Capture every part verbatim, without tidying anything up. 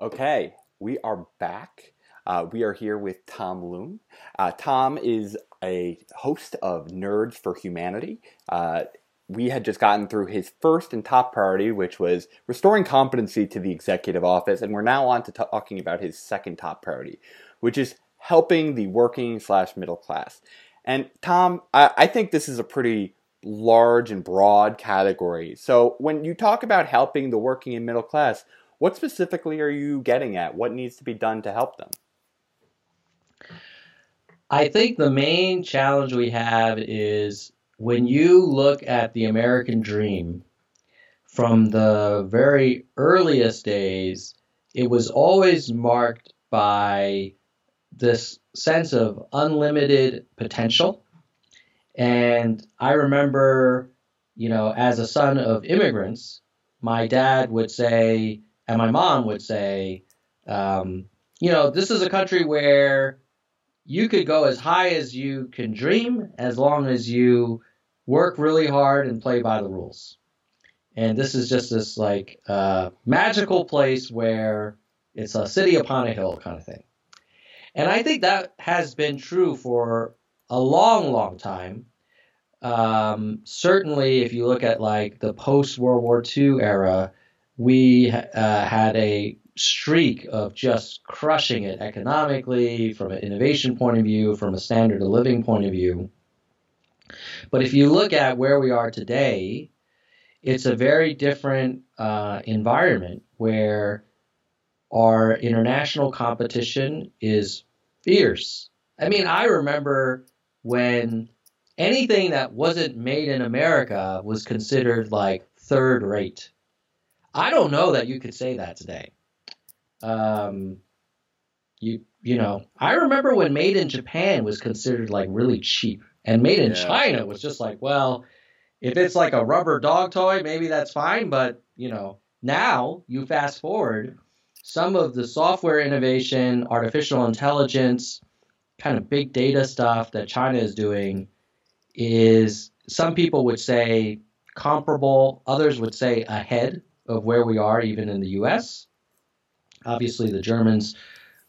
Okay, we are back. Uh, we are here with Tom Leung. Uh, Tom is a host of Nerds for Humanity. Uh, we had just gotten through his first and top priority, which was restoring competency to the executive office, and we're now on to talking about his second top priority, which is helping the working slash middle class. And Tom, I, I think this is a pretty large and broad category. So when you talk about helping the working and middle class, what specifically are you getting at? What needs to be done to help them? I think the main challenge we have is when you look at the American dream from the very earliest days, it was always marked by this sense of unlimited potential. And I remember, you know, as a son of immigrants, my dad would say, and my mom would say, um, you know, this is a country where you could go as high as you can dream as long as you work really hard and play by the rules. And this is just this like uh, magical place where it's a city upon a hill kind of thing. And I think that has been true for a long, long time. Um, certainly, if you look at like the post-World War Two era, we uh, had a streak of just crushing it economically, from an innovation point of view, from a standard of living point of view. But if you look at where we are today, it's a very different uh, environment where our international competition is fierce. I mean, I remember when anything that wasn't made in America was considered like third rate. I don't know that you could say that today. Um, you you know, I remember when made in Japan was considered like really cheap, and made in yeah. China was just like, well, if it's like a rubber dog toy, maybe that's fine. But, you know, now you fast forward, some of the software innovation, artificial intelligence, kind of big data stuff that China is doing is, some people would say comparable, others would say ahead of where we are even in the U S. Obviously, the Germans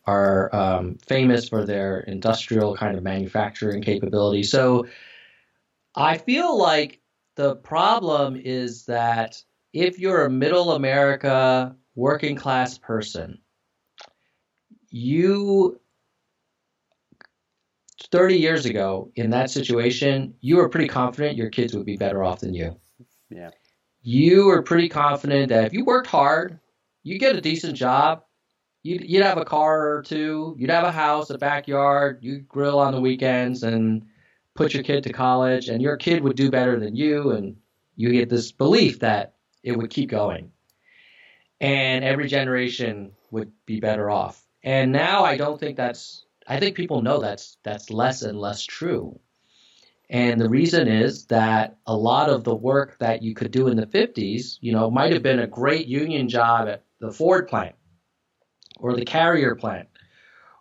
are um, famous for their industrial kind of manufacturing capability. So I feel like the problem is that if you're a middle America working class person, you thirty years ago in that situation, you were pretty confident your kids would be better off than you. Yeah. You were pretty confident that if you worked hard, you get a decent job, you'd, you'd have a car or two, you'd have a house, a backyard, you'd grill on the weekends and put your kid to college, and your kid would do better than you, and you get this belief that it would keep going. And every generation would be better off. And now I don't think that's – I think people know that's that's less and less true. And the reason is that a lot of the work that you could do in the fifties, you know, might have been a great union job at the Ford plant or the Carrier plant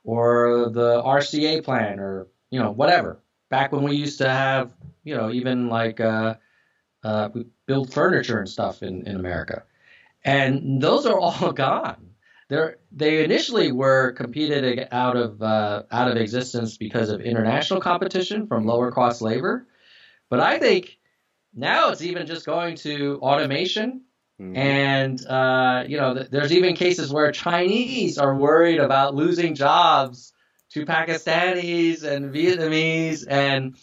or the R C A plant or, you know, whatever. Back when we used to have, you know, even like uh, uh, we build furniture and stuff in, in America. And those are all gone. They're, they initially were competed out of uh, out of existence because of international competition from lower cost labor, but I think now it's even just going to automation, mm-hmm. and uh, you know, th there's even cases where Chinese are worried about losing jobs to Pakistanis and Vietnamese, and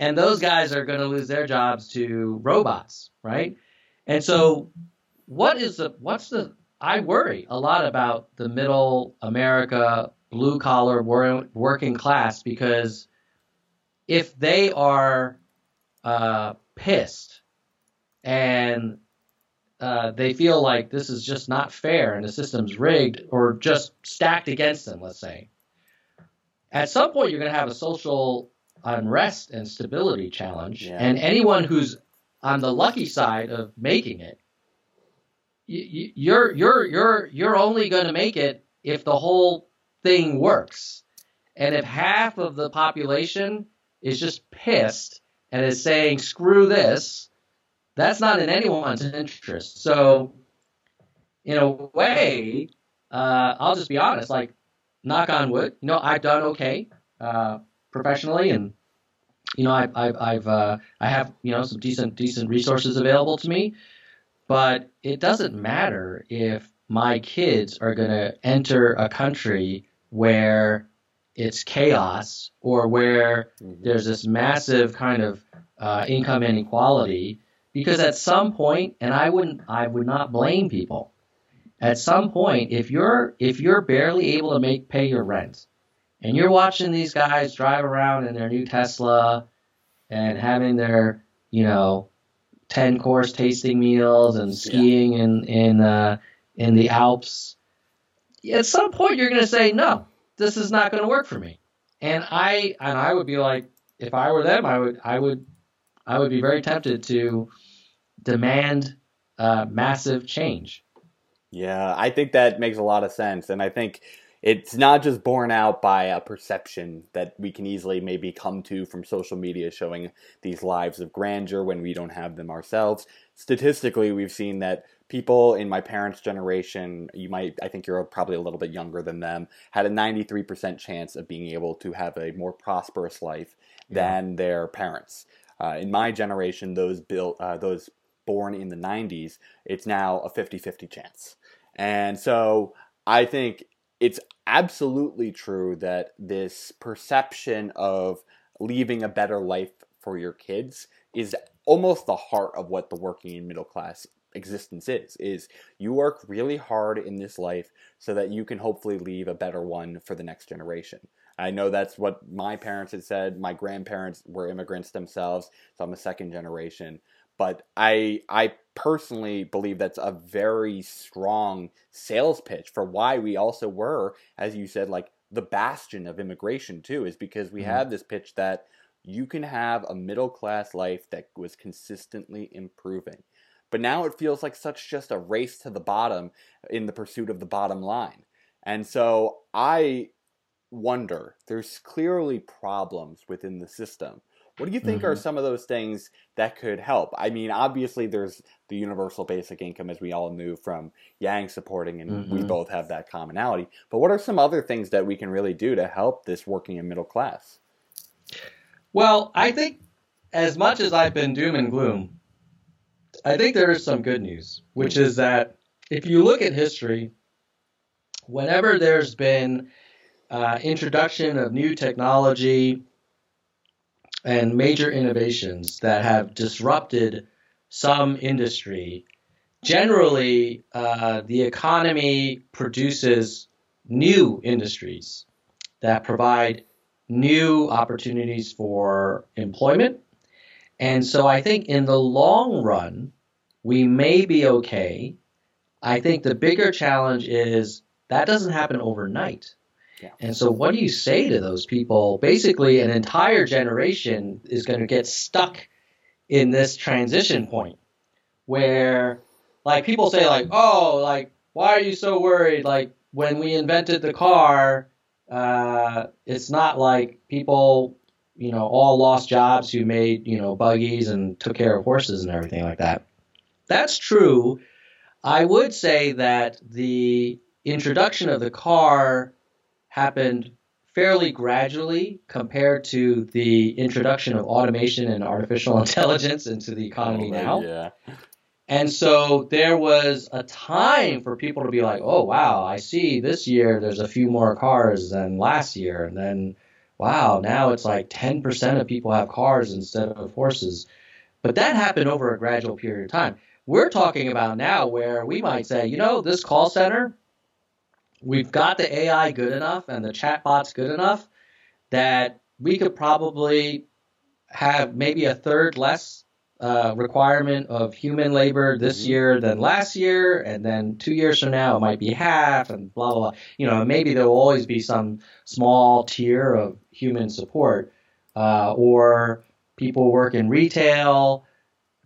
and those guys are going to lose their jobs to robots, right? And so, what is the what's the I worry a lot about the middle America, blue-collar, wor working class, because if they are uh, pissed and uh, they feel like this is just not fair and the system's rigged or just stacked against them, let's say, at some point you're going to have a social unrest and stability challenge. Yeah. And anyone who's on the lucky side of making it, You're you're you're you're only going to make it if the whole thing works, and if half of the population is just pissed and is saying "screw this," that's not in anyone's interest. So, in a way, uh, I'll just be honest, like, knock on wood, you know, I've done okay uh, professionally, and, you know, I, I, I've, uh, I have, you know, some decent, decent resources available to me, but it doesn't matter if my kids are going to enter a country where it's chaos or where mm-hmm. there's this massive kind of uh, income inequality, because at some point, and I wouldn't, I would not blame people. At some point, if you're if you're barely able to make pay your rent, and you're watching these guys drive around in their new Tesla and having their, you know, ten course tasting meals and skiing yeah. in in uh, in the Alps, at some point you're going to say, no, this is not going to work for me. And I and I would be like, if I were them, I would I would I would be very tempted to demand uh, massive change. Yeah, I think that makes a lot of sense. And I think it's not just borne out by a perception that we can easily maybe come to from social media showing these lives of grandeur when we don't have them ourselves. Statistically, we've seen that people in my parents' generation, you might, I think you're probably a little bit younger than them, had a ninety-three percent chance of being able to have a more prosperous life yeah. than their parents. Uh, in my generation, those built, uh, those born in the nineties, it's now a fifty-fifty chance. And so I think it's absolutely true that this perception of leaving a better life for your kids is almost the heart of what the working and middle class existence is, is you work really hard in this life so that you can hopefully leave a better one for the next generation. I know that's what my parents had said. My grandparents were immigrants themselves, so I'm a second generation. But I I personally believe that's a very strong sales pitch for why we also were, as you said, like the bastion of immigration too, is because we mm-hmm. have this pitch that you can have a middle class life that was consistently improving. But now it feels like such just a race to the bottom in the pursuit of the bottom line. And so I wonder, there's clearly problems within the system. What do you think mm-hmm. are some of those things that could help? I mean, obviously there's the universal basic income, as we all knew from Yang supporting, and mm-hmm. we both have that commonality. But what are some other things that we can really do to help this working and middle class? Well, I think as much as I've been doom and gloom, I think there is some good news, which is that if you look at history, whenever there's been uh, introduction of new technology and major innovations that have disrupted some industry, generally uh, the economy produces new industries that provide new opportunities for employment. And so I think in the long run, we may be okay. I think the bigger challenge is that doesn't happen overnight. Yeah. And so what do you say to those people? Basically, an entire generation is going to get stuck in this transition point where, like, people say, like, oh, like, why are you so worried? Like, when we invented the car, uh, it's not like people, you know, all lost jobs who made, you know, buggies and took care of horses and everything like that. That's true. I would say that the introduction of the car happened fairly gradually compared to the introduction of automation and artificial intelligence into the economy oh, now. Yeah. And so there was a time for people to be like, oh, wow, I see this year there's a few more cars than last year. And then, wow, now it's like ten percent of people have cars instead of horses. But that happened over a gradual period of time. We're talking about now where we might say, you know, this call center, we've got the A I good enough and the chatbots good enough that we could probably have maybe a third less uh, requirement of human labor this year than last year, and then two years from now it might be half, and blah, blah, blah. You know, maybe there will always be some small tier of human support uh, or people work in retail.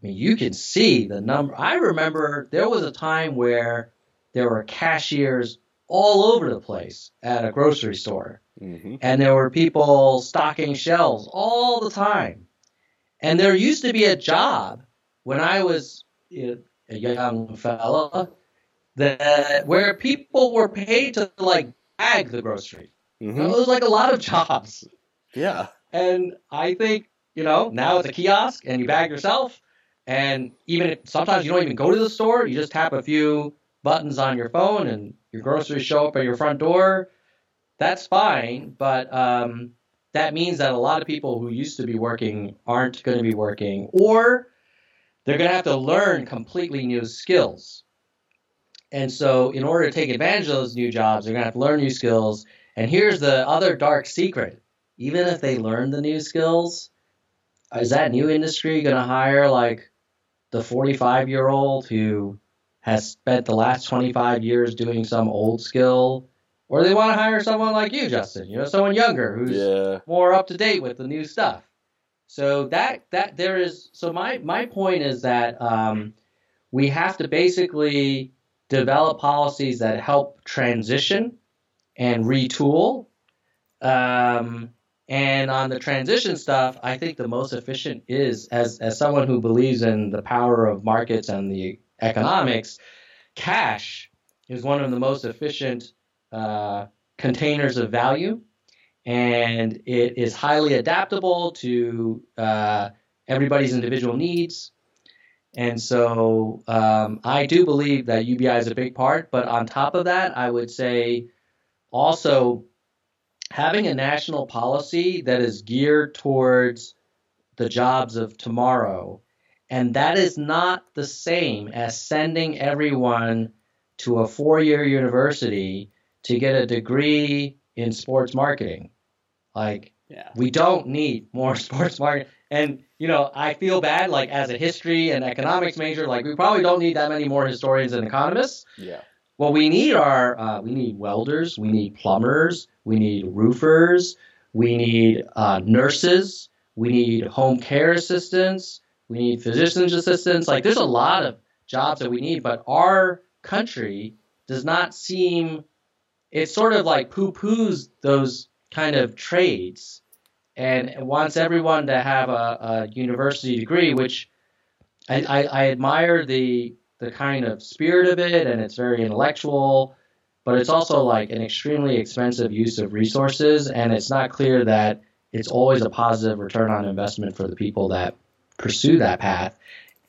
I mean, you can see the number. I remember there was a time where there were cashiers all over the place at a grocery store. Mm-hmm. And there were people stocking shelves all the time. And there used to be a job when I was, you know, a young fella that where people were paid to like bag the grocery. Mm-hmm. It was like a lot of jobs. Yeah. And I think, you know, now it's a kiosk and you bag yourself. And even if, sometimes you don't even go to the store. You just tap a few buttons on your phone and your groceries show up at your front door. That's fine. But um, that means that a lot of people who used to be working aren't going to be working, or they're going to have to learn completely new skills. And so in order to take advantage of those new jobs, they're going to have to learn new skills. And here's the other dark secret. Even if they learn the new skills, is that new industry going to hire like the forty-five-year-old who has spent the last twenty-five years doing some old skill? Or they want to hire someone like you, Justin, you know, someone younger who's yeah. more up to date with the new stuff. So that that there is. So my, my point is that um, we have to basically develop policies that help transition and retool. Um, and on the transition stuff, I think the most efficient is, as as someone who believes in the power of markets and the economics, cash is one of the most efficient uh, containers of value, and it is highly adaptable to uh, everybody's individual needs. And so um, I do believe that U B I is a big part, but on top of that, I would say also having a national policy that is geared towards the jobs of tomorrow. And that is not the same as sending everyone to a four-year university to get a degree in sports marketing. Like, yeah. we don't need more sports marketing. And, you know, I feel bad, like, as a history and economics major, like, we probably don't need that many more historians and economists. Yeah. What we need are uh, we need welders, we need plumbers, we need roofers, we need uh, nurses, we need home care assistants, we need physician's assistants. Like, there's a lot of jobs that we need, but our country does not seem – it sort of like poo-poos those kind of trades and wants everyone to have a, a university degree, which I, I, I admire the – the kind of spirit of it, and it's very intellectual, but it's also like an extremely expensive use of resources, and it's not clear that it's always a positive return on investment for the people that pursue that path.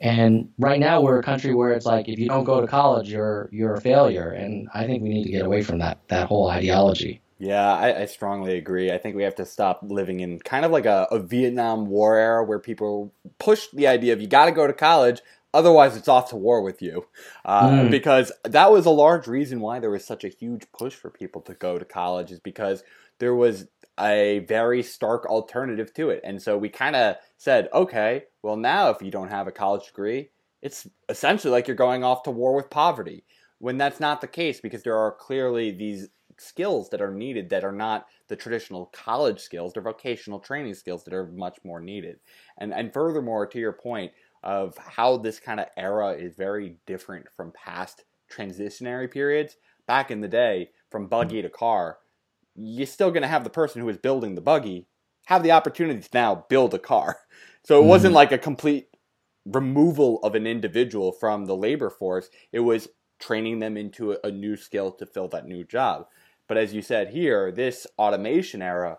And right now we're a country where it's like, if you don't go to college, you're you're a failure, and I think we need to get away from that that whole ideology. Yeah, I, I strongly agree. I think we have to stop living in kind of like a, a Vietnam War era where people push the idea of you got to go to college, otherwise, it's off to war with you, uh, mm. because that was a large reason why there was such a huge push for people to go to college, is because there was a very stark alternative to it. And so we kind of said, okay, well, now if you don't have a college degree, it's essentially like you're going off to war with poverty, when that's not the case, because there are clearly these skills that are needed that are not the traditional college skills. They're vocational training skills that are much more needed. And, and furthermore, to your point, of how this kind of era is very different from past transitionary periods. Back in the day, from buggy to car, you're still going to have the person who was building the buggy have the opportunity to now build a car. So it wasn't like a complete removal of an individual from the labor force. It was training them into a new skill to fill that new job. But as you said here, this automation era,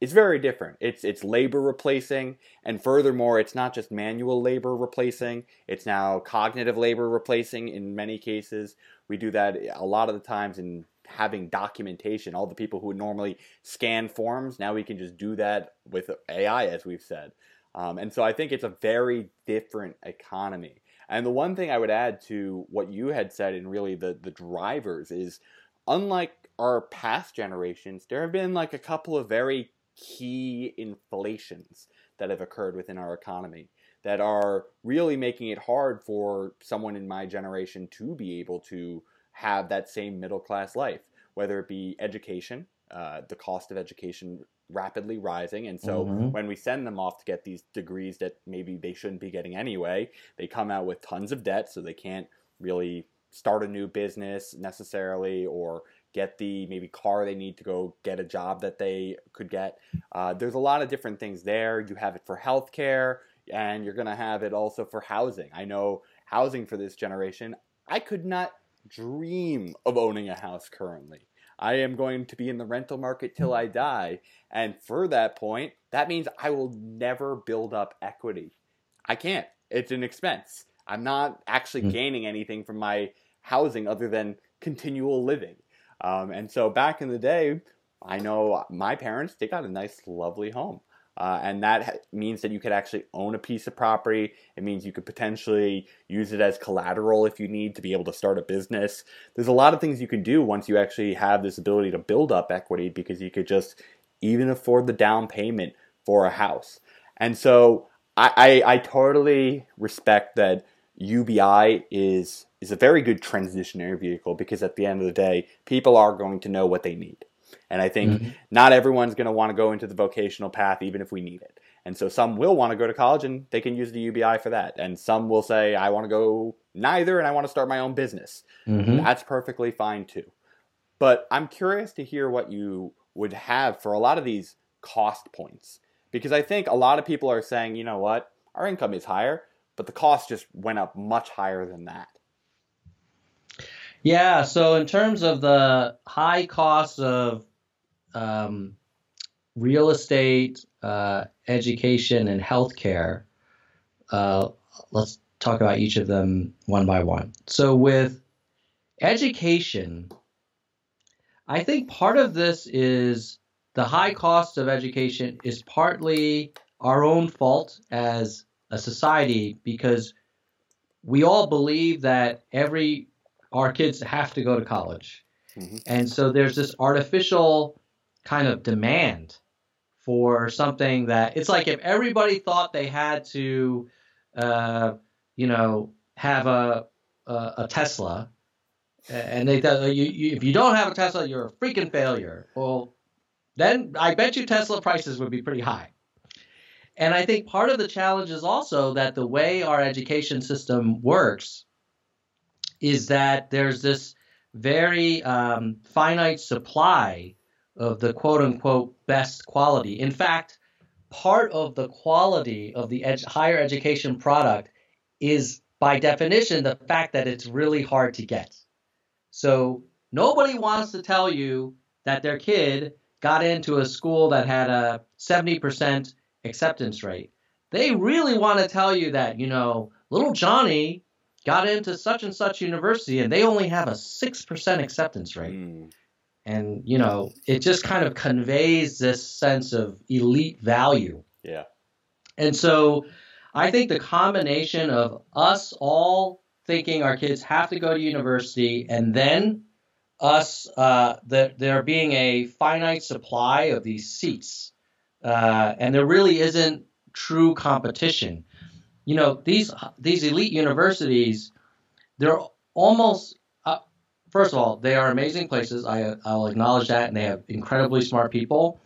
it's very different. It's it's labor replacing, and furthermore, it's not just manual labor replacing. It's now cognitive labor replacing in many cases. We do that a lot of the times in having documentation. All the people who would normally scan forms, now we can just do that with A I, as we've said. Um, and so I think it's a very different economy. And the one thing I would add to what you had said, and really the, the drivers, is unlike our past generations, there have been like a couple of very key inflations that have occurred within our economy that are really making it hard for someone in my generation to be able to have that same middle class life, whether it be education, uh, the cost of education rapidly rising. And so mm-hmm. when we send them off to get these degrees that maybe they shouldn't be getting anyway, they come out with tons of debt, so they can't really start a new business necessarily, or get the maybe car they need to go get a job that they could get. Uh, there's a lot of different things there. You have it for healthcare, and you're going to have it also for housing. I know housing for this generation, I could not dream of owning a house currently. I am going to be in the rental market till I die. And for that point, that means I will never build up equity. I can't. It's an expense. I'm not actually gaining anything from my housing other than continual living. Um, and so back in the day, I know my parents, they got a nice, lovely home. Uh, and that means that you could actually own a piece of property. It means you could potentially use it as collateral if you need to be able to start a business. There's a lot of things you can do once you actually have this ability to build up equity, because you could just even afford the down payment for a house. And so I, I, I totally respect that U B I is, is a very good transitionary vehicle, because at the end of the day, people are going to know what they need. And I think mm-hmm. not everyone's going to want to go into the vocational path, even if we need it. And so some will want to go to college and they can use the U B I for that. And some will say, I want to go neither and I want to start my own business. Mm-hmm. That's perfectly fine too. But I'm curious to hear what you would have for a lot of these cost points. Because I think a lot of people are saying, you know what, our income is higher, but the cost just went up much higher than that. Yeah, so in terms of the high costs of um, real estate, uh, education, and healthcare, uh, let's talk about each of them one by one. So with education, I think part of this is the high cost of education is partly our own fault as a society, because we all believe that every our kids have to go to college. Mm-hmm. And so there's this artificial kind of demand for something that it's like if everybody thought they had to, uh, you know, have a, a, a Tesla, and they thought you, you, if you don't have a Tesla, you're a freaking failure. Well, then I bet you Tesla prices would be pretty high. And I think part of the challenge is also that the way our education system works is that there's this very um, finite supply of the quote-unquote best quality. In fact, part of the quality of the ed- higher education product is, by definition, the fact that it's really hard to get. So nobody wants to tell you that their kid got into a school that had a seventy percent acceptance rate. They really want to tell you that, you know, little Johnny got into such and such university, and they only have a six percent acceptance rate. Mm. And, you know, it just kind of conveys this sense of elite value. Yeah. And so I think the combination of us all thinking our kids have to go to university, and then us, uh, the, there being a finite supply of these seats, uh, and there really isn't true competition. You know, these these elite universities, they're almost, uh, first of all, they are amazing places. I, I'll acknowledge that, and they have incredibly smart people.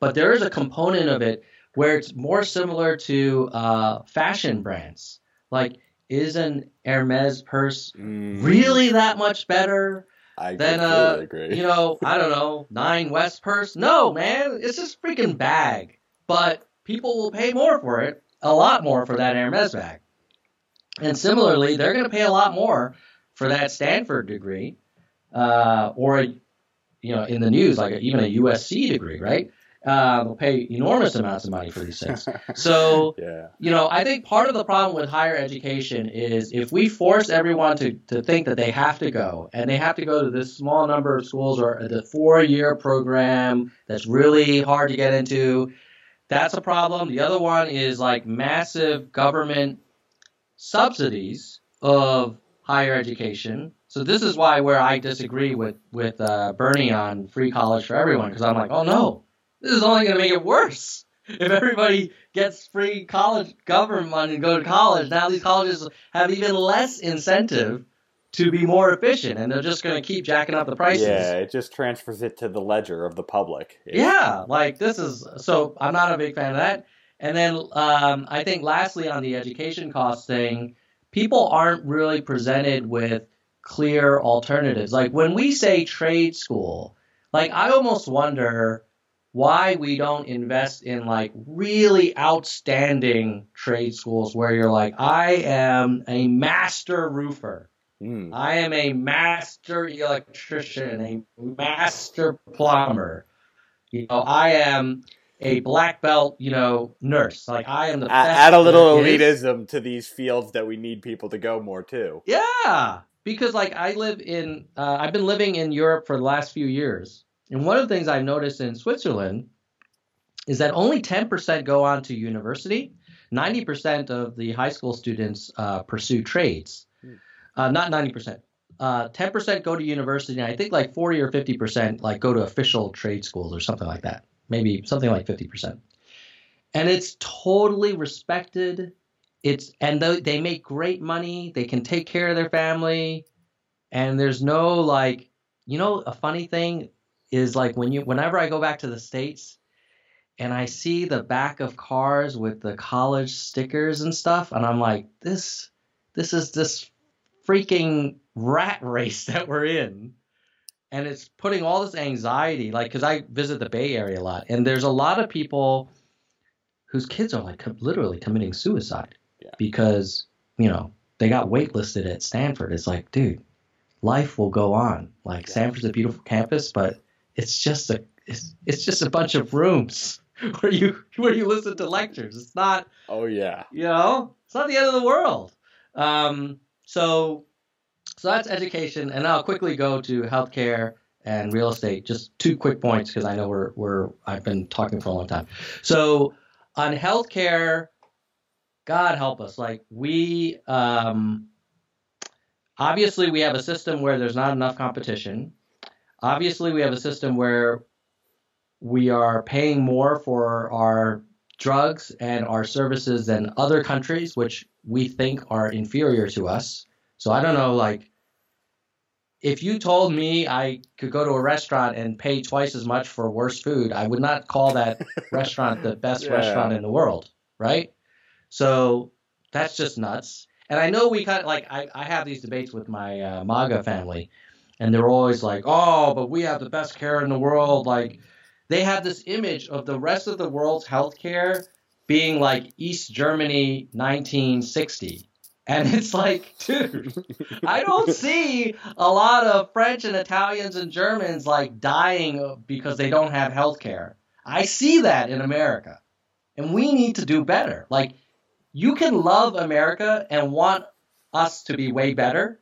But there is a component of it where it's more similar to uh, fashion brands. Like, is an Hermes purse mm. really that much better I than a, agree. you know, I don't know, Nine West purse? No, man, it's this freaking bag. But people will pay more for it. A lot more for that Hermes bag. And similarly, they're going to pay a lot more for that Stanford degree uh, or, a, you know, in the news, like a, even a U S C degree, right? Uh, they'll pay enormous amounts of money for these things. So, yeah. you know, I think part of the problem with higher education is if we force everyone to, to think that they have to go and they have to go to this small number of schools or the four-year program that's really hard to get into, that's a problem. The other one is like massive government subsidies of higher education. So this is why where I disagree with, with uh, Bernie on free college for everyone, because I'm like, oh no, this is only going to make it worse. If everybody gets free college government money and go to college, now these colleges have even less incentive to be more efficient, and they're just going to keep jacking up the prices. Yeah, it just transfers it to the ledger of the public. It's- yeah, like this is – so I'm not a big fan of that. And then um, I think lastly on the education cost thing, people aren't really presented with clear alternatives. Like when we say trade school, like I almost wonder why we don't invest in like really outstanding trade schools where you're like, I am a master roofer. Mm. I am a master electrician, a master plumber. You know, I am a black belt, you know, nurse. Like, I am the best. Add a little elitism to these fields that we need people to go more to. Yeah, because, like, I live in, uh, I've been living in Europe for the last few years. And one of the things I've noticed in Switzerland is that only ten percent go on to university. ninety percent of the high school students uh, pursue trades. Uh, not ninety percent. Uh, ten percent go to university, and I think like forty or fifty percent like go to official trade schools or something like that. Maybe something like fifty percent. And it's totally respected. It's and th- they make great money. They can take care of their family. And there's no like, you know, a funny thing is like when you whenever I go back to the States and I see the back of cars with the college stickers and stuff, and I'm like, this this is this freaking rat race that we're in, and it's putting all this anxiety, like, because I visit the Bay Area a lot, and there's a lot of people whose kids are like com- literally committing suicide yeah. because, you know, they got waitlisted at Stanford. It's like, dude, life will go on. Like, yeah. Stanford's a beautiful campus, but it's just a it's, it's just a bunch of rooms where you where you listen to lectures. It's not oh yeah you know it's not the end of the world. Um, So, so that's education, and I'll quickly go to healthcare and real estate. Just two quick points because I know we're we're I've been talking for a long time. So, on healthcare, God help us. Like we, um, obviously, we have a system where there's not enough competition. Obviously, we have a system where we are paying more for our drugs and our services than other countries, which we think are inferior to us. So I don't know, like, if you told me I could go to a restaurant and pay twice as much for worse food, I would not call that restaurant the best yeah. restaurant in the world, right? So that's just nuts. And I know we kind of, like, I, I have these debates with my uh, MAGA family, and they're always like, oh, but we have the best care in the world. Like, they have this image of the rest of the world's healthcare being like East Germany nineteen sixty. And it's like, dude, I don't see a lot of French and Italians and Germans like dying because they don't have healthcare. I see that in America. And we need to do better. Like, you can love America and want us to be way better.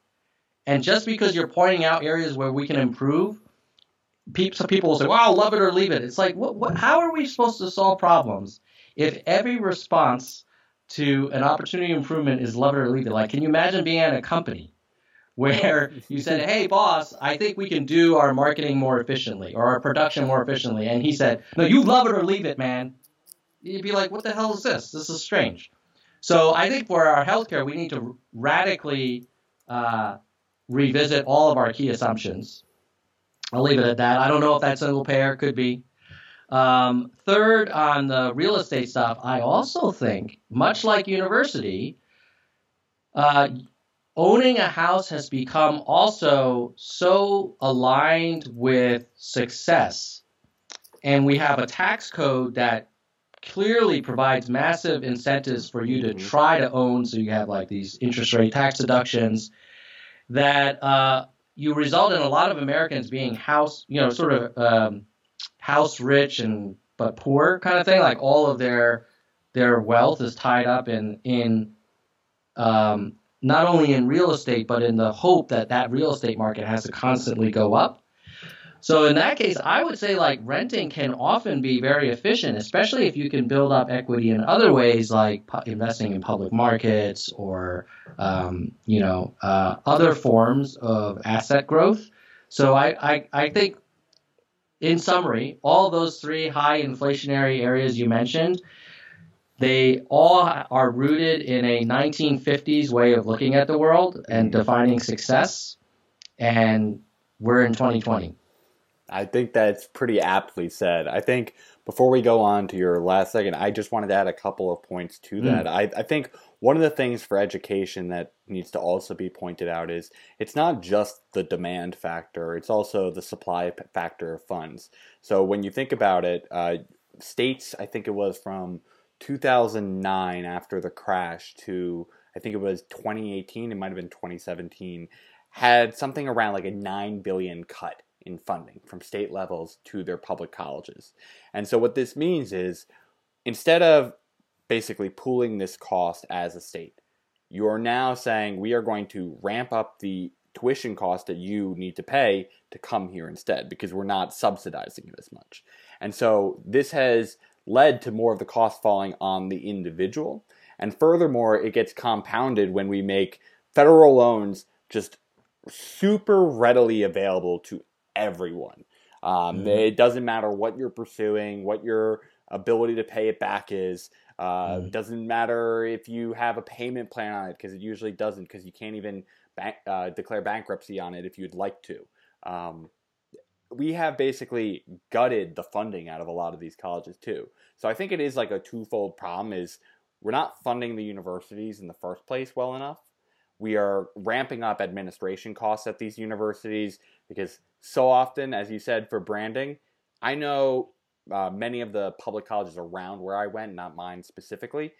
And just because you're pointing out areas where we can improve, people, people will say, well, love it or leave it. It's like, what, what, how are we supposed to solve problems if every response to an opportunity improvement is love it or leave it? Like, can you imagine being at a company where you said, hey, boss, I think we can do our marketing more efficiently or our production more efficiently. And he said, no, you love it or leave it, man. You'd be like, what the hell is this? This is strange. So I think for our healthcare, we need to radically uh, revisit all of our key assumptions. I'll leave it at that. I don't know if that's single payer. Could be. Um, third, on the real estate stuff, I also think, much like university, uh, owning a house has become also so aligned with success. And we have a tax code that clearly provides massive incentives for you to try to own. So you have like these interest rate tax deductions that uh, you result in a lot of Americans being house, you know, sort of um, house rich and but poor kind of thing. Like all of their their wealth is tied up in in um, not only in real estate, but in the hope that that real estate market has to constantly go up. So in that case, I would say like renting can often be very efficient, especially if you can build up equity in other ways, like pu- investing in public markets or um, you know uh, other forms of asset growth. So I I, I think. In summary, all those three high inflationary areas you mentioned, they all are rooted in a nineteen fifties way of looking at the world and defining success, and we're in twenty twenty. I think that's pretty aptly said. I think before we go on to your last second, I just wanted to add a couple of points to that. Mm. I, I think one of the things for education that needs to also be pointed out is it's not just the demand factor, it's also the supply factor of funds. So when you think about it, uh, states, I think it was from two thousand nine after the crash to I think it was twenty eighteen, it might have been twenty seventeen, had something around like a nine billion dollars cut in funding from state levels to their public colleges. And so what this means is, instead of basically pooling this cost as a state, you're now saying we are going to ramp up the tuition cost that you need to pay to come here instead, because we're not subsidizing it as much. And so this has led to more of the cost falling on the individual. And furthermore, it gets compounded when we make federal loans just super readily available to everyone. Um, mm-hmm. It doesn't matter what you're pursuing, what your ability to pay it back is. Uh, mm-hmm. Doesn't matter if you have a payment plan on it, because it usually doesn't, because you can't even bank, uh, declare bankruptcy on it if you'd like to. Um, we have basically gutted the funding out of a lot of these colleges too. So I think it is like a twofold problem. Is we're not funding the universities in the first place well enough. We are ramping up administration costs at these universities because so often, as you said, for branding, I know uh, many of the public colleges around where I went, not mine specifically,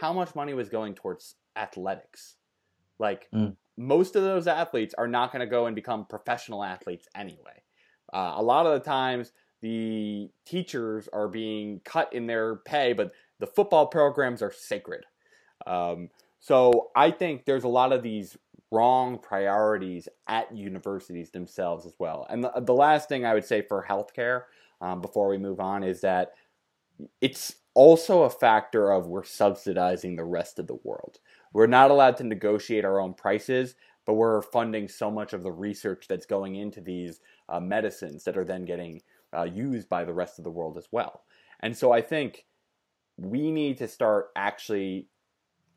how much money was going towards athletics. Like mm. most of those athletes are not going to go and become professional athletes anyway. Uh, a lot of the times the teachers are being cut in their pay, but the football programs are sacred. Um, so I think there's a lot of these wrong priorities at universities themselves as well. And the, the last thing I would say for healthcare um, before we move on is that it's also a factor of we're subsidizing the rest of the world. We're not allowed to negotiate our own prices, but we're funding so much of the research that's going into these Uh, medicines that are then getting uh, used by the rest of the world as well. And so I think we need to start actually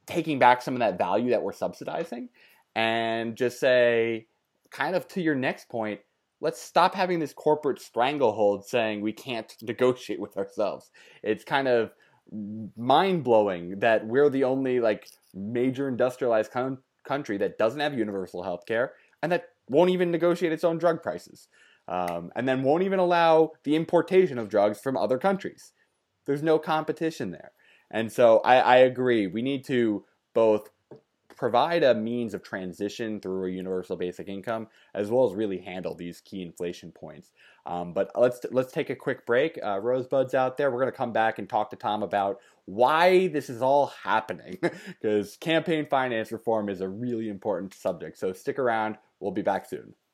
taking back some of that value that we're subsidizing and just say, kind of to your next point, let's stop having this corporate stranglehold saying we can't negotiate with ourselves. It's kind of mind-blowing that we're the only like major industrialized con- country that doesn't have universal health care and that won't even negotiate its own drug prices. Um, and then won't even allow the importation of drugs from other countries. There's no competition there. And so I, I agree. We need to both provide a means of transition through a universal basic income, as well as really handle these key inflation points. Um, but let's let's take a quick break. Uh, Rosebud's out there. We're going to come back and talk to Tom about why this is all happening, because campaign finance reform is a really important subject. So stick around. We'll be back soon.